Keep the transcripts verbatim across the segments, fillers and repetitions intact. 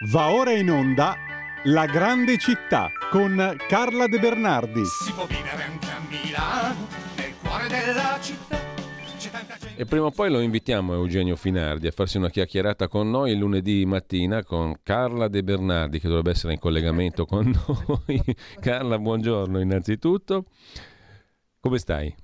Va ora in onda La Grande Città con Carla De Bernardi. Si può vivere anche a Milano, nel cuore della città. C'è tanta gente... E prima o poi lo invitiamo Eugenio Finardi a farsi una chiacchierata con noi il lunedì mattina con Carla De Bernardi, che dovrebbe essere in collegamento con noi. Carla, buongiorno innanzitutto. Come stai?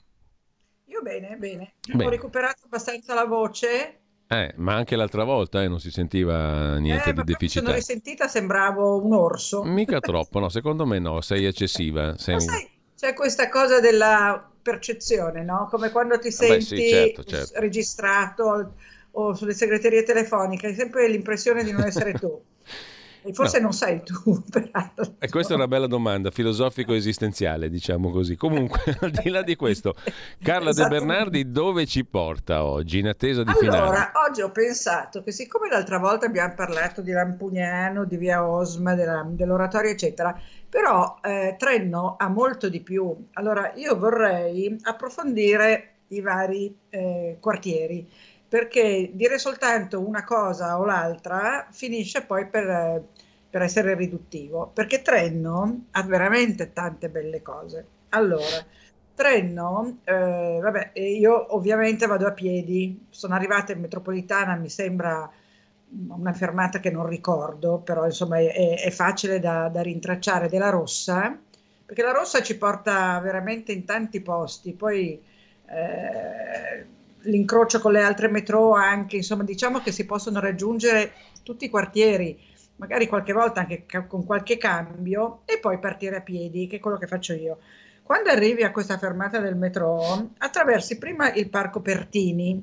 Io bene, bene. bene. Ho recuperato abbastanza la voce. Eh, ma anche l'altra volta eh, non si sentiva niente eh, di deficitario. Sono risentita, sembravo un orso. Mica troppo, no, secondo me no, sei eccessiva. Sei... Ma sai, c'è questa cosa della percezione, no? Come quando ti senti ah, beh, sì, certo, certo. registrato o sulle segreterie telefoniche, hai sempre l'impressione di non essere tu. E forse no. non sei tu, peraltro. E questa è una bella domanda, filosofico-esistenziale, diciamo così. Comunque, al di là di questo, Carla De Bernardi dove ci porta oggi, in attesa di allora, finale? Allora, oggi ho pensato che siccome l'altra volta abbiamo parlato di Lampugnano, di Via Osma, della, dell'oratorio, eccetera, però eh, Trenno ha molto di più. Allora, io vorrei approfondire i vari eh, quartieri, perché dire soltanto una cosa o l'altra finisce poi per, per essere riduttivo, perché Trenno ha veramente tante belle cose. Allora, Trenno, eh, vabbè, io ovviamente vado a piedi, sono arrivata in metropolitana, mi sembra una fermata che non ricordo, però insomma è, è facile da, da rintracciare, della Rossa, perché la Rossa ci porta veramente in tanti posti, poi... Eh, l'incrocio con le altre metro anche, insomma diciamo che si possono raggiungere tutti i quartieri, magari qualche volta anche ca- con qualche cambio, e poi partire a piedi, che è quello che faccio io. Quando arrivi a questa fermata del metro, attraversi prima il parco Pertini,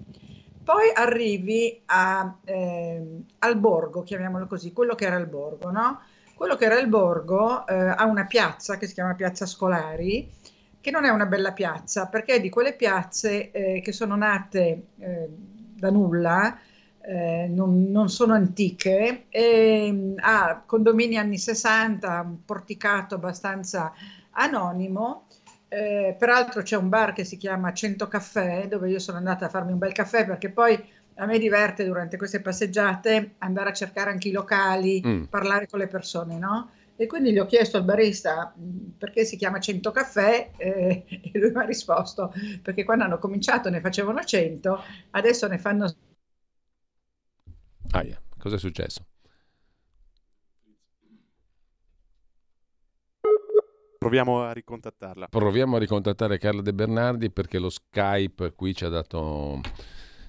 poi arrivi a, eh, al borgo, chiamiamolo così, quello che era il borgo, no? Quello che era il borgo eh, ha una piazza che si chiama Piazza Scolari, che non è una bella piazza, perché è di quelle piazze eh, che sono nate eh, da nulla, eh, non, non sono antiche, e ha ah, condomini anni sessanta, un porticato abbastanza anonimo, eh, peraltro c'è un bar che si chiama Cento Caffè, dove io sono andata a farmi un bel caffè, perché poi a me diverte durante queste passeggiate andare a cercare anche i locali, mm. parlare con le persone, no? E quindi gli ho chiesto al barista perché si chiama Cento Caffè eh, e lui mi ha risposto perché quando hanno cominciato ne facevano cento, adesso ne fanno... Ah, yeah. Cosa è successo? Proviamo a ricontattarla. Proviamo a ricontattare Carla De Bernardi perché lo Skype qui ci ha dato,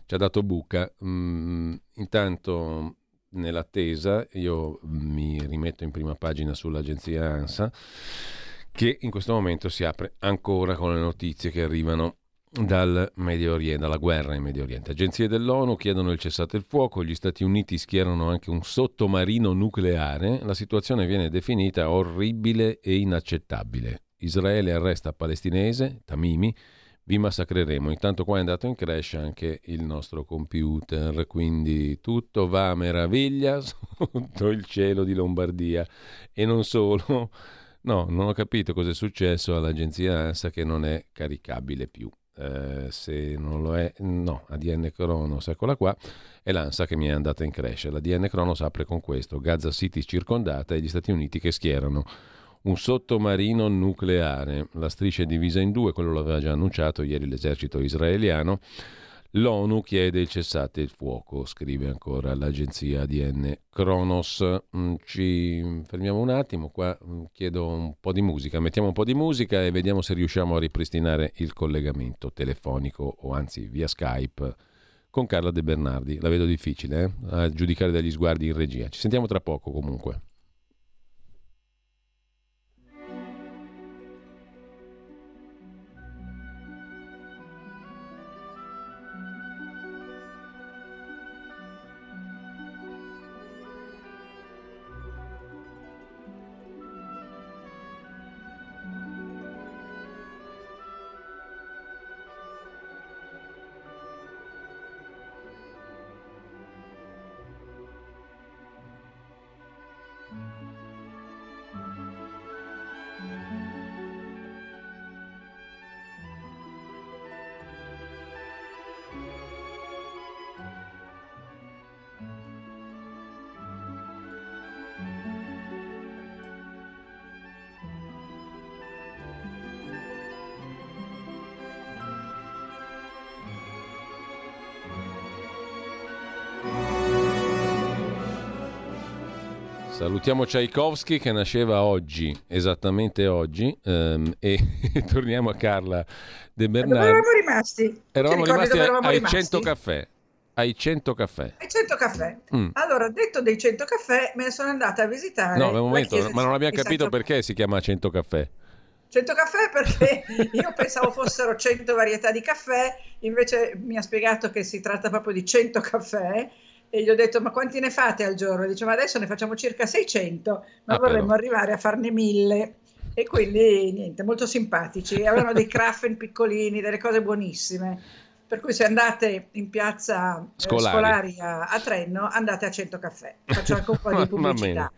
ci ha dato buca. Mm, intanto... Nell'attesa io mi rimetto in prima pagina sull'agenzia ANSA, che in questo momento si apre ancora con le notizie che arrivano dal Medio Oriente, dalla guerra in Medio Oriente. Agenzie dell'ONU chiedono il cessate il fuoco, gli Stati Uniti schierano anche un sottomarino nucleare, la situazione viene definita orribile e inaccettabile. Israele arresta palestinese, Tamimi, vi massacreremo. Intanto qua è andato in crash anche il nostro computer, quindi tutto va a meraviglia sotto il cielo di Lombardia. E non solo, no, non ho capito cosa è successo all'agenzia ANSA, che non è caricabile più. Eh, se non lo è, no, A D N Cronos, eccola qua, è l'ANSA che mi è andata in crash. L'A D N Cronos apre con questo: Gaza City circondata e gli Stati Uniti che schierano un sottomarino nucleare, la striscia è divisa in due, quello l'aveva già annunciato ieri l'esercito israeliano. L'ONU chiede il cessate il fuoco, scrive ancora l'agenzia A D N Cronos. Ci fermiamo un attimo, qua chiedo un po' di musica, mettiamo un po' di musica e vediamo se riusciamo a ripristinare il collegamento telefonico, o anzi via Skype, con Carla De Bernardi. La vedo difficile, eh? A giudicare dagli sguardi in regia. Ci sentiamo tra poco comunque. Salutiamo Tchaikovsky che nasceva oggi, esattamente oggi, um, e torniamo a Carla De Bernardi. Dove eravamo rimasti? Eravamo rimasti dove eravamo ai rimasti? Cento Caffè. Ai Cento Caffè. Ai Cento Caffè. Mm. Allora, detto dei Cento Caffè, me ne sono andata a visitare. No, un momento, ma non abbiamo capito Santo... perché si chiama Cento Caffè. Cento Caffè perché io pensavo fossero cento varietà di caffè, invece mi ha spiegato che si tratta proprio di cento caffè e gli ho detto ma quanti ne fate al giorno? Dice ma adesso ne facciamo circa seicento, ma ah, vorremmo però. arrivare a farne mille. E quindi niente, molto simpatici, avevano dei craffen piccolini, delle cose buonissime. Per cui se andate in piazza Scolari, Scolari a, a Trenno, andate a Cento Caffè. Faccio anche un po' di pubblicità.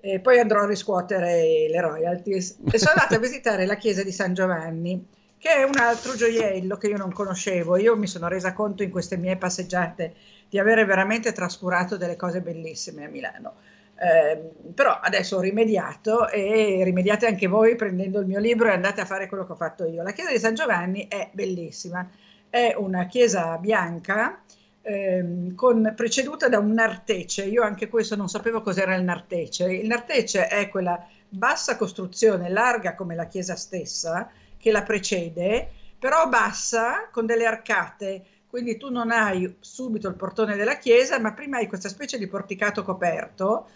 E poi andrò a riscuotere le royalties. E sono andata a visitare la chiesa di San Giovanni, che è un altro gioiello che io non conoscevo. Io mi sono resa conto in queste mie passeggiate di avere veramente trascurato delle cose bellissime a Milano. Eh, però adesso ho rimediato e rimediate anche voi prendendo il mio libro e andate a fare quello che ho fatto io. La chiesa di San Giovanni è bellissima. È una chiesa bianca ehm, con, preceduta da un nartece. Io anche questo non sapevo cos'era il nartece. Il nartece è quella bassa costruzione, larga come la chiesa stessa, che la precede, però bassa con delle arcate. Quindi tu non hai subito il portone della chiesa, ma prima hai questa specie di porticato coperto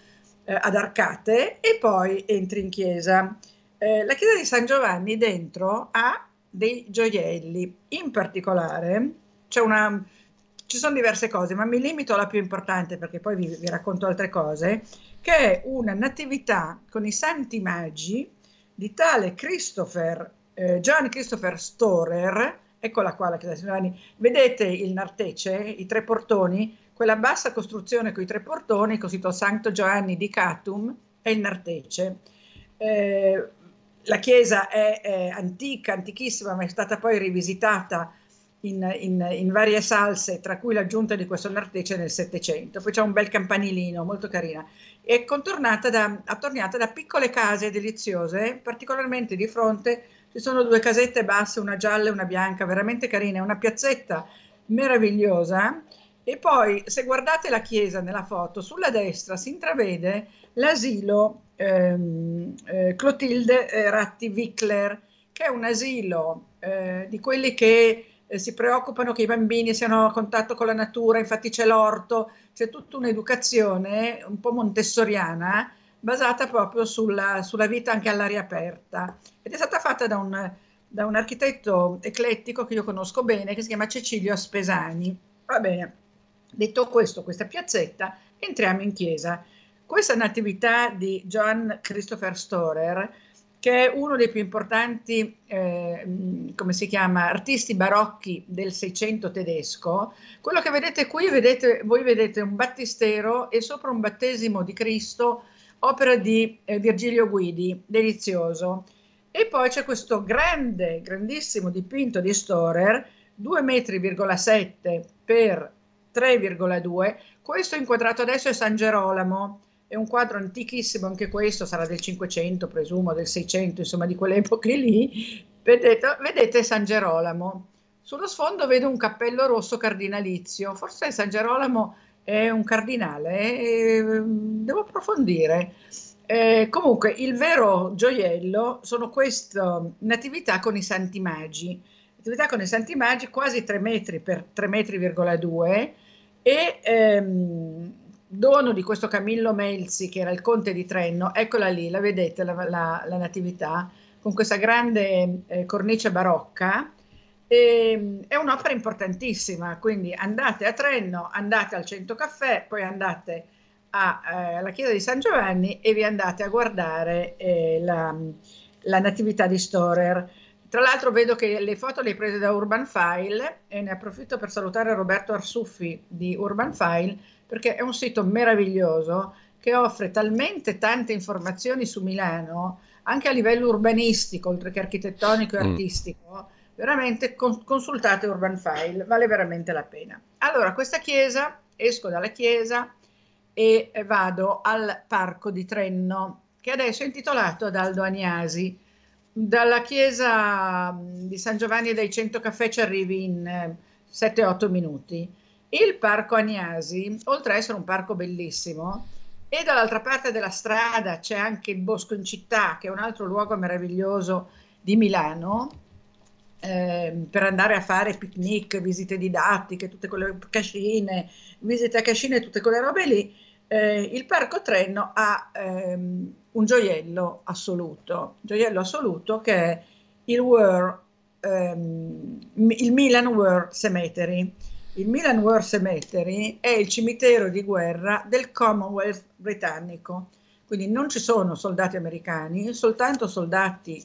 eh, ad arcate e poi entri in chiesa. Eh, la chiesa di San Giovanni dentro ha dei gioielli, in particolare c'è una, ci sono diverse cose, ma mi limito alla più importante perché poi vi, vi racconto altre cose, che è una natività con i santi magi di tale Christopher, eh, Johann Christopher Storer, eccola qua la chiesa di San Giovanni, vedete il nartece, i tre portoni, quella bassa costruzione con i tre portoni, così Santo Giovanni di Catum è il nartece. Eh, La chiesa è, è antica, antichissima, ma è stata poi rivisitata in, in, in varie salse, tra cui l'aggiunta di questo nartece nel Settecento. Poi c'è un bel campanilino, molto carina. È contornata da, attorniata da piccole case deliziose, particolarmente di fronte ci sono due casette basse, una gialla e una bianca, veramente carine, una piazzetta meravigliosa. E poi, se guardate la chiesa nella foto, sulla destra si intravede l'asilo ehm, eh, Clotilde eh, Ratti-Wickler, che è un asilo eh, di quelli che eh, si preoccupano che i bambini siano a contatto con la natura, infatti c'è l'orto, c'è tutta un'educazione un po' montessoriana basata proprio sulla, sulla vita anche all'aria aperta. Ed è stata fatta da un, da un architetto eclettico che io conosco bene, che si chiama Cecilio Spesani. Va bene. Detto questo, questa piazzetta, entriamo in chiesa. Questa natività di Johann Christopher Storer, che è uno dei più importanti, eh, come si chiama, artisti barocchi del Seicento tedesco, quello che vedete qui, vedete, voi vedete un battistero e sopra un battesimo di Cristo, opera di eh, Virgilio Guidi, delizioso. E poi c'è questo grande, grandissimo dipinto di Storer, due virgola sette metri per tre virgola due, questo inquadrato adesso è San Gerolamo, è un quadro antichissimo, anche questo sarà del Cinquecento, presumo, del Seicento, insomma di quelle epoche lì, vedete, vedete San Gerolamo, sullo sfondo vedo un cappello rosso cardinalizio, forse San Gerolamo è un cardinale, eh? Devo approfondire, eh, comunque il vero gioiello sono queste natività con i santi magi, attività con i santi magi, quasi tre metri per tre virgola due metri e ehm, dono di questo Camillo Melzi che era il conte di Trenno, eccola lì, la vedete la, la, la natività con questa grande eh, cornice barocca, e, è un'opera importantissima, quindi andate a Trenno, andate al Cento Caffè, poi andate a, eh, alla chiesa di San Giovanni e vi andate a guardare eh, la, la natività di Storer. Tra l'altro vedo che le foto le hai prese da Urban File e ne approfitto per salutare Roberto Arsuffi di Urban File perché è un sito meraviglioso che offre talmente tante informazioni su Milano, anche a livello urbanistico, oltre che architettonico e mm. artistico, veramente con- consultate Urban File, vale veramente la pena. Allora, questa chiesa, esco dalla chiesa e vado al parco di Trenno, che adesso è intitolato ad Aldo Agnasi. Dalla chiesa di San Giovanni e dai Cento Caffè ci arrivi in sette otto minuti. Il parco Agnasi, oltre a essere un parco bellissimo, E dall'altra parte della strada c'è anche il Bosco in Città, che è un altro luogo meraviglioso di Milano, eh, per andare a fare picnic, visite didattiche, tutte quelle cascine, visite a cascine, tutte quelle robe lì. Eh, il Parco Trenno ha ehm, un gioiello assoluto, gioiello assoluto che è il, War, ehm, il Milan War Cemetery. Il Milan War Cemetery è il cimitero di guerra del Commonwealth britannico, quindi non ci sono soldati americani, soltanto soldati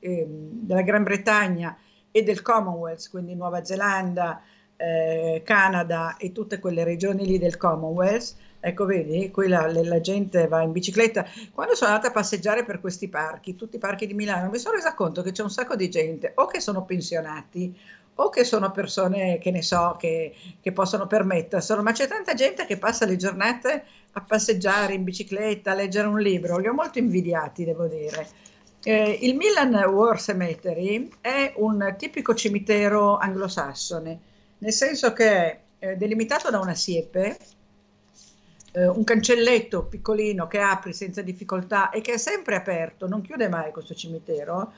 eh, della Gran Bretagna e del Commonwealth, quindi Nuova Zelanda, eh, Canada e tutte quelle regioni lì del Commonwealth. Ecco, vedi, qui la, la gente va in bicicletta. Quando sono andata a passeggiare per questi parchi, tutti i parchi di Milano, mi sono resa conto che c'è un sacco di gente o che sono pensionati o che sono persone che ne so che, che possono permetterselo, ma c'è tanta gente che passa le giornate a passeggiare in bicicletta, a leggere un libro. Li ho molto invidiati, devo dire. Eh, il Milan War Cemetery è un tipico cimitero anglosassone, nel senso che è eh, delimitato da una siepe, eh, un cancelletto piccolino che apri senza difficoltà e che è sempre aperto, non chiude mai questo cimitero,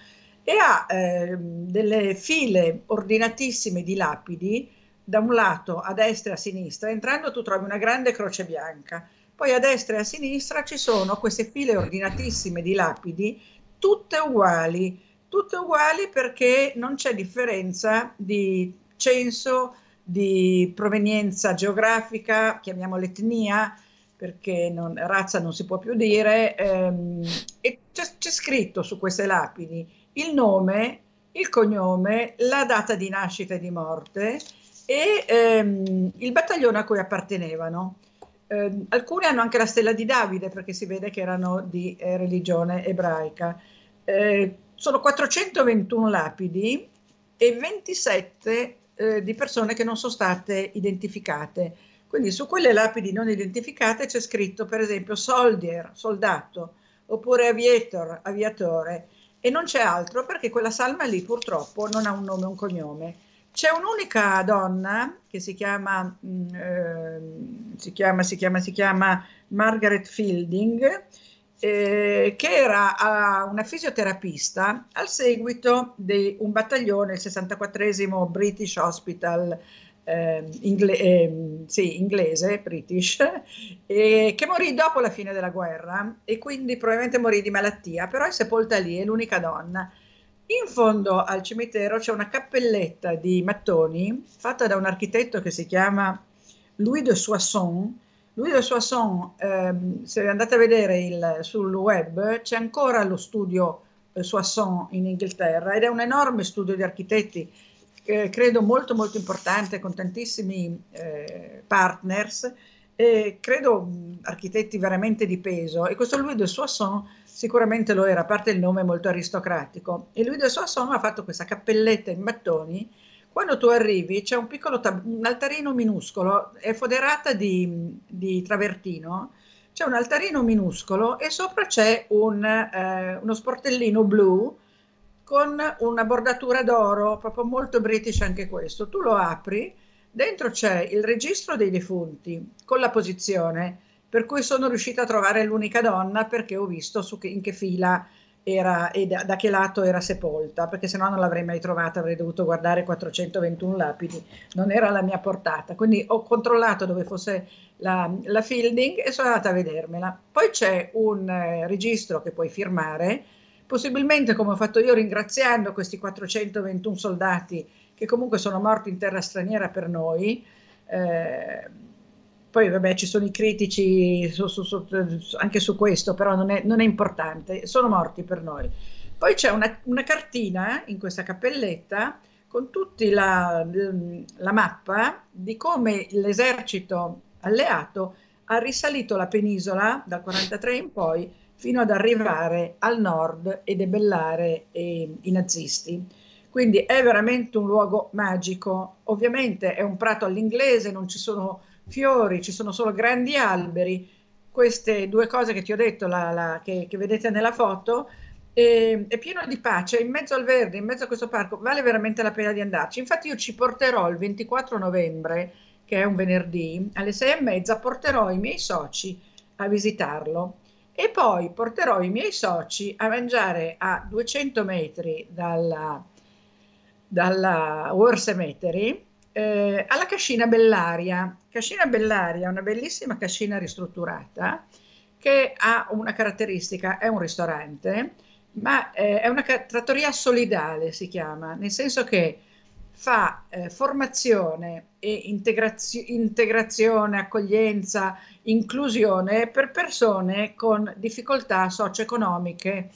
e ha eh, delle file ordinatissime di lapidi, da un lato a destra e a sinistra. Entrando tu trovi una grande croce bianca, poi a destra e a sinistra ci sono queste file ordinatissime di lapidi, tutte uguali, tutte uguali perché non c'è differenza di censo, di provenienza geografica, chiamiamola etnia, perché non, razza non si può più dire, ehm, e c'è, c'è scritto su queste lapidi il nome, il cognome, la data di nascita e di morte e ehm, il battaglione a cui appartenevano. Eh, alcune hanno anche la stella di Davide perché si vede che erano di eh, religione ebraica. Eh, sono quattrocentoventuno lapidi e ventisette eh, di persone che non sono state identificate. Quindi su quelle lapidi non identificate c'è scritto per esempio soldier, soldato, oppure aviator, aviatore. E non c'è altro perché quella salma lì purtroppo non ha un nome e un cognome. C'è un'unica donna che si chiama, eh, si chiama, si chiama, si chiama Margaret Fielding, eh, che era uh, una fisioterapista al seguito di un battaglione, il sessantaquattresimo British Hospital eh, ingle- eh, sì, inglese, British, eh, che morì dopo la fine della guerra e quindi probabilmente morì di malattia, però è sepolta lì, è l'unica donna. In fondo al cimitero c'è una cappelletta di mattoni fatta da un architetto che si chiama Louis de Soissons. Louis de Soissons, ehm, se andate a vedere il, sul web, c'è ancora lo studio eh, Soissons in Inghilterra ed è un enorme studio di architetti, Eh, credo molto molto importante, con tantissimi eh, partners, eh, credo mh, architetti veramente di peso, e questo Louis de Soissons sicuramente lo era, a parte il nome molto aristocratico. E Louis de Soissons ha fatto questa cappelletta in mattoni. Quando tu arrivi c'è un piccolo tab- un altarino minuscolo, è foderata di, di travertino, c'è un altarino minuscolo e sopra c'è un, eh, uno sportellino blu con una bordatura d'oro, proprio molto british anche questo. Tu lo apri, dentro c'è il registro dei defunti con la posizione, per cui sono riuscita a trovare l'unica donna perché ho visto su che, in che fila era e da, da che lato era sepolta, perché sennò non l'avrei mai trovata, avrei dovuto guardare quattrocentoventuno lapidi, non era alla mia portata. Quindi ho controllato dove fosse la, la Fielding e sono andata a vedermela. Poi c'è un eh, registro che puoi firmare, possibilmente come ho fatto io, ringraziando questi quattrocentoventuno soldati che comunque sono morti in terra straniera per noi. Eh, poi vabbè, ci sono i critici su, su, su, anche su questo, però non è, non è importante, sono morti per noi. Poi c'è una, una cartina in questa cappelletta con tutti la, la mappa di come l'esercito alleato ha risalito la penisola dal quarantatré in poi fino ad arrivare al nord e debellare eh, i nazisti. Quindi è veramente un luogo magico. Ovviamente è un prato all'inglese, non ci sono fiori, ci sono solo grandi alberi. Queste due cose che ti ho detto, la, la, che, che vedete nella foto, eh, è pieno di pace, in mezzo al verde, in mezzo a questo parco, vale veramente la pena di andarci. Infatti io ci porterò il ventiquattro novembre, che è un venerdì, alle sei e mezza porterò i miei soci a visitarlo e poi porterò i miei soci a mangiare a duecento metri dalla, dalla War Cemetery eh, alla Cascina Bellaria. Cascina Bellaria è una bellissima cascina ristrutturata che ha una caratteristica, è un ristorante, ma eh, è una trattoria solidale, si chiama, nel senso che fa eh, formazione e integrazio- integrazione, accoglienza, inclusione per persone con difficoltà socio-economiche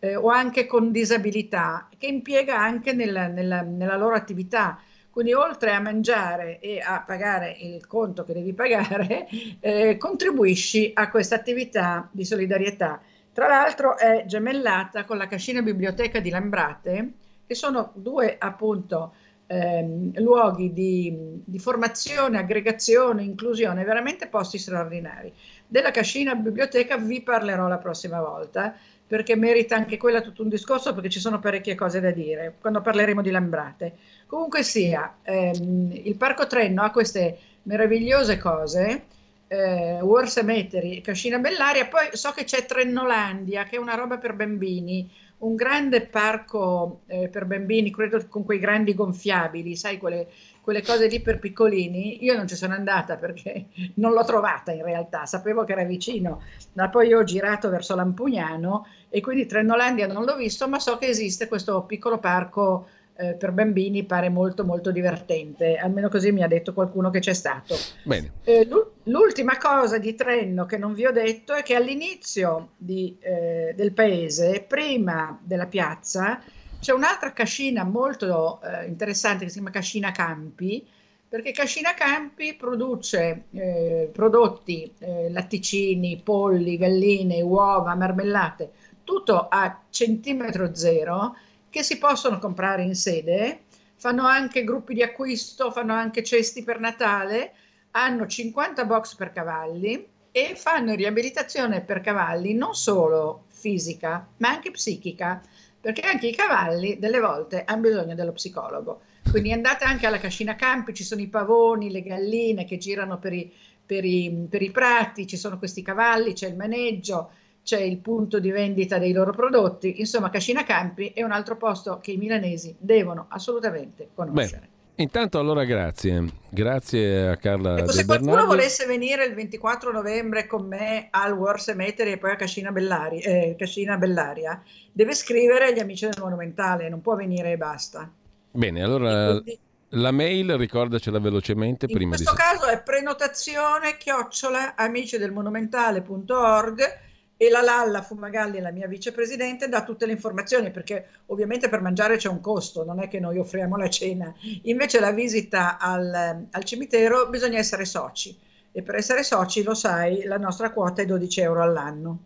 eh, o anche con disabilità, che impiega anche nella, nella, nella loro attività. Quindi oltre a mangiare e a pagare il conto che devi pagare, eh, contribuisci a questa attività di solidarietà. Tra l'altro è gemellata con la Cascina Biblioteca di Lambrate, che sono due appunto ehm, luoghi di, di formazione, aggregazione, inclusione, veramente posti straordinari. Della Cascina Biblioteca vi parlerò la prossima volta, perché merita anche quella tutto un discorso, perché ci sono parecchie cose da dire quando parleremo di Lambrate. Comunque sia, ehm, il Parco Trenno ha queste meravigliose cose, Eh, War Cemetery, Cascina Bellaria, poi so che c'è Trenolandia, che è una roba per bambini, un grande parco eh, per bambini, credo con quei grandi gonfiabili, sai, quelle, quelle cose lì per piccolini. Io non ci sono andata perché non l'ho trovata in realtà, sapevo che era vicino, ma poi ho girato verso Lampugnano e quindi Trenolandia non l'ho visto, ma so che esiste questo piccolo parco eh, per bambini, pare molto molto divertente, almeno così mi ha detto qualcuno che c'è stato. Bene. Eh, L'ultima cosa di Trenno che non vi ho detto è che all'inizio di, eh, del paese, prima della piazza, c'è un'altra cascina molto eh, interessante che si chiama Cascina Campi, perché Cascina Campi produce eh, prodotti, eh, latticini, polli, galline, uova, marmellate, tutto a centimetro zero che si possono comprare in sede, fanno anche gruppi di acquisto, fanno anche cesti per Natale, hanno cinquanta box per cavalli e fanno riabilitazione per cavalli non solo fisica ma anche psichica, perché anche i cavalli delle volte hanno bisogno dello psicologo. Quindi andate anche alla Cascina Campi, ci sono i pavoni, le galline che girano per i, per i, per i prati, ci sono questi cavalli, c'è il maneggio, c'è il punto di vendita dei loro prodotti. Insomma, Cascina Campi è un altro posto che i milanesi devono assolutamente conoscere. Beh. Intanto allora grazie, grazie a Carla ecco, De se Bernardi. Qualcuno volesse venire il ventiquattro novembre con me al War Cemetery e poi a Cascina Bellaria, eh, Cascina Bellaria, deve scrivere agli amici del Monumentale, non può venire e basta. Bene, allora quindi, la mail ricordacela velocemente. In prima questo di... caso è prenotazione chiocciola amici del monumentale punto org e la Lalla Fumagalli, la mia vicepresidente, dà tutte le informazioni, perché ovviamente per mangiare c'è un costo, non è che noi offriamo la cena, invece la visita al, al cimitero bisogna essere soci e per essere soci, lo sai, la nostra quota è dodici euro all'anno.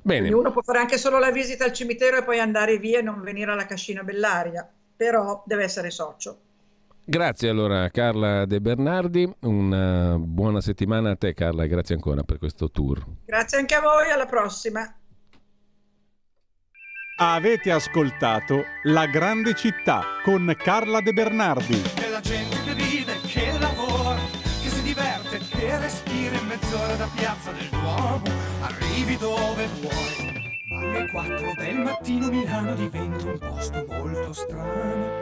Bene. Quindi uno può fare anche solo la visita al cimitero e poi andare via e non venire alla Cascina Bellaria, però deve essere socio. Grazie allora Carla De Bernardi, una buona settimana a te Carla e grazie ancora per questo tour. Grazie anche a voi, alla prossima. Avete ascoltato La Grande Città con Carla De Bernardi. È la gente che vive, che lavora, che si diverte, che respira in mezz'ora da Piazza del Duomo, arrivi dove vuoi. Alle quattro del mattino Milano diventa un posto molto strano.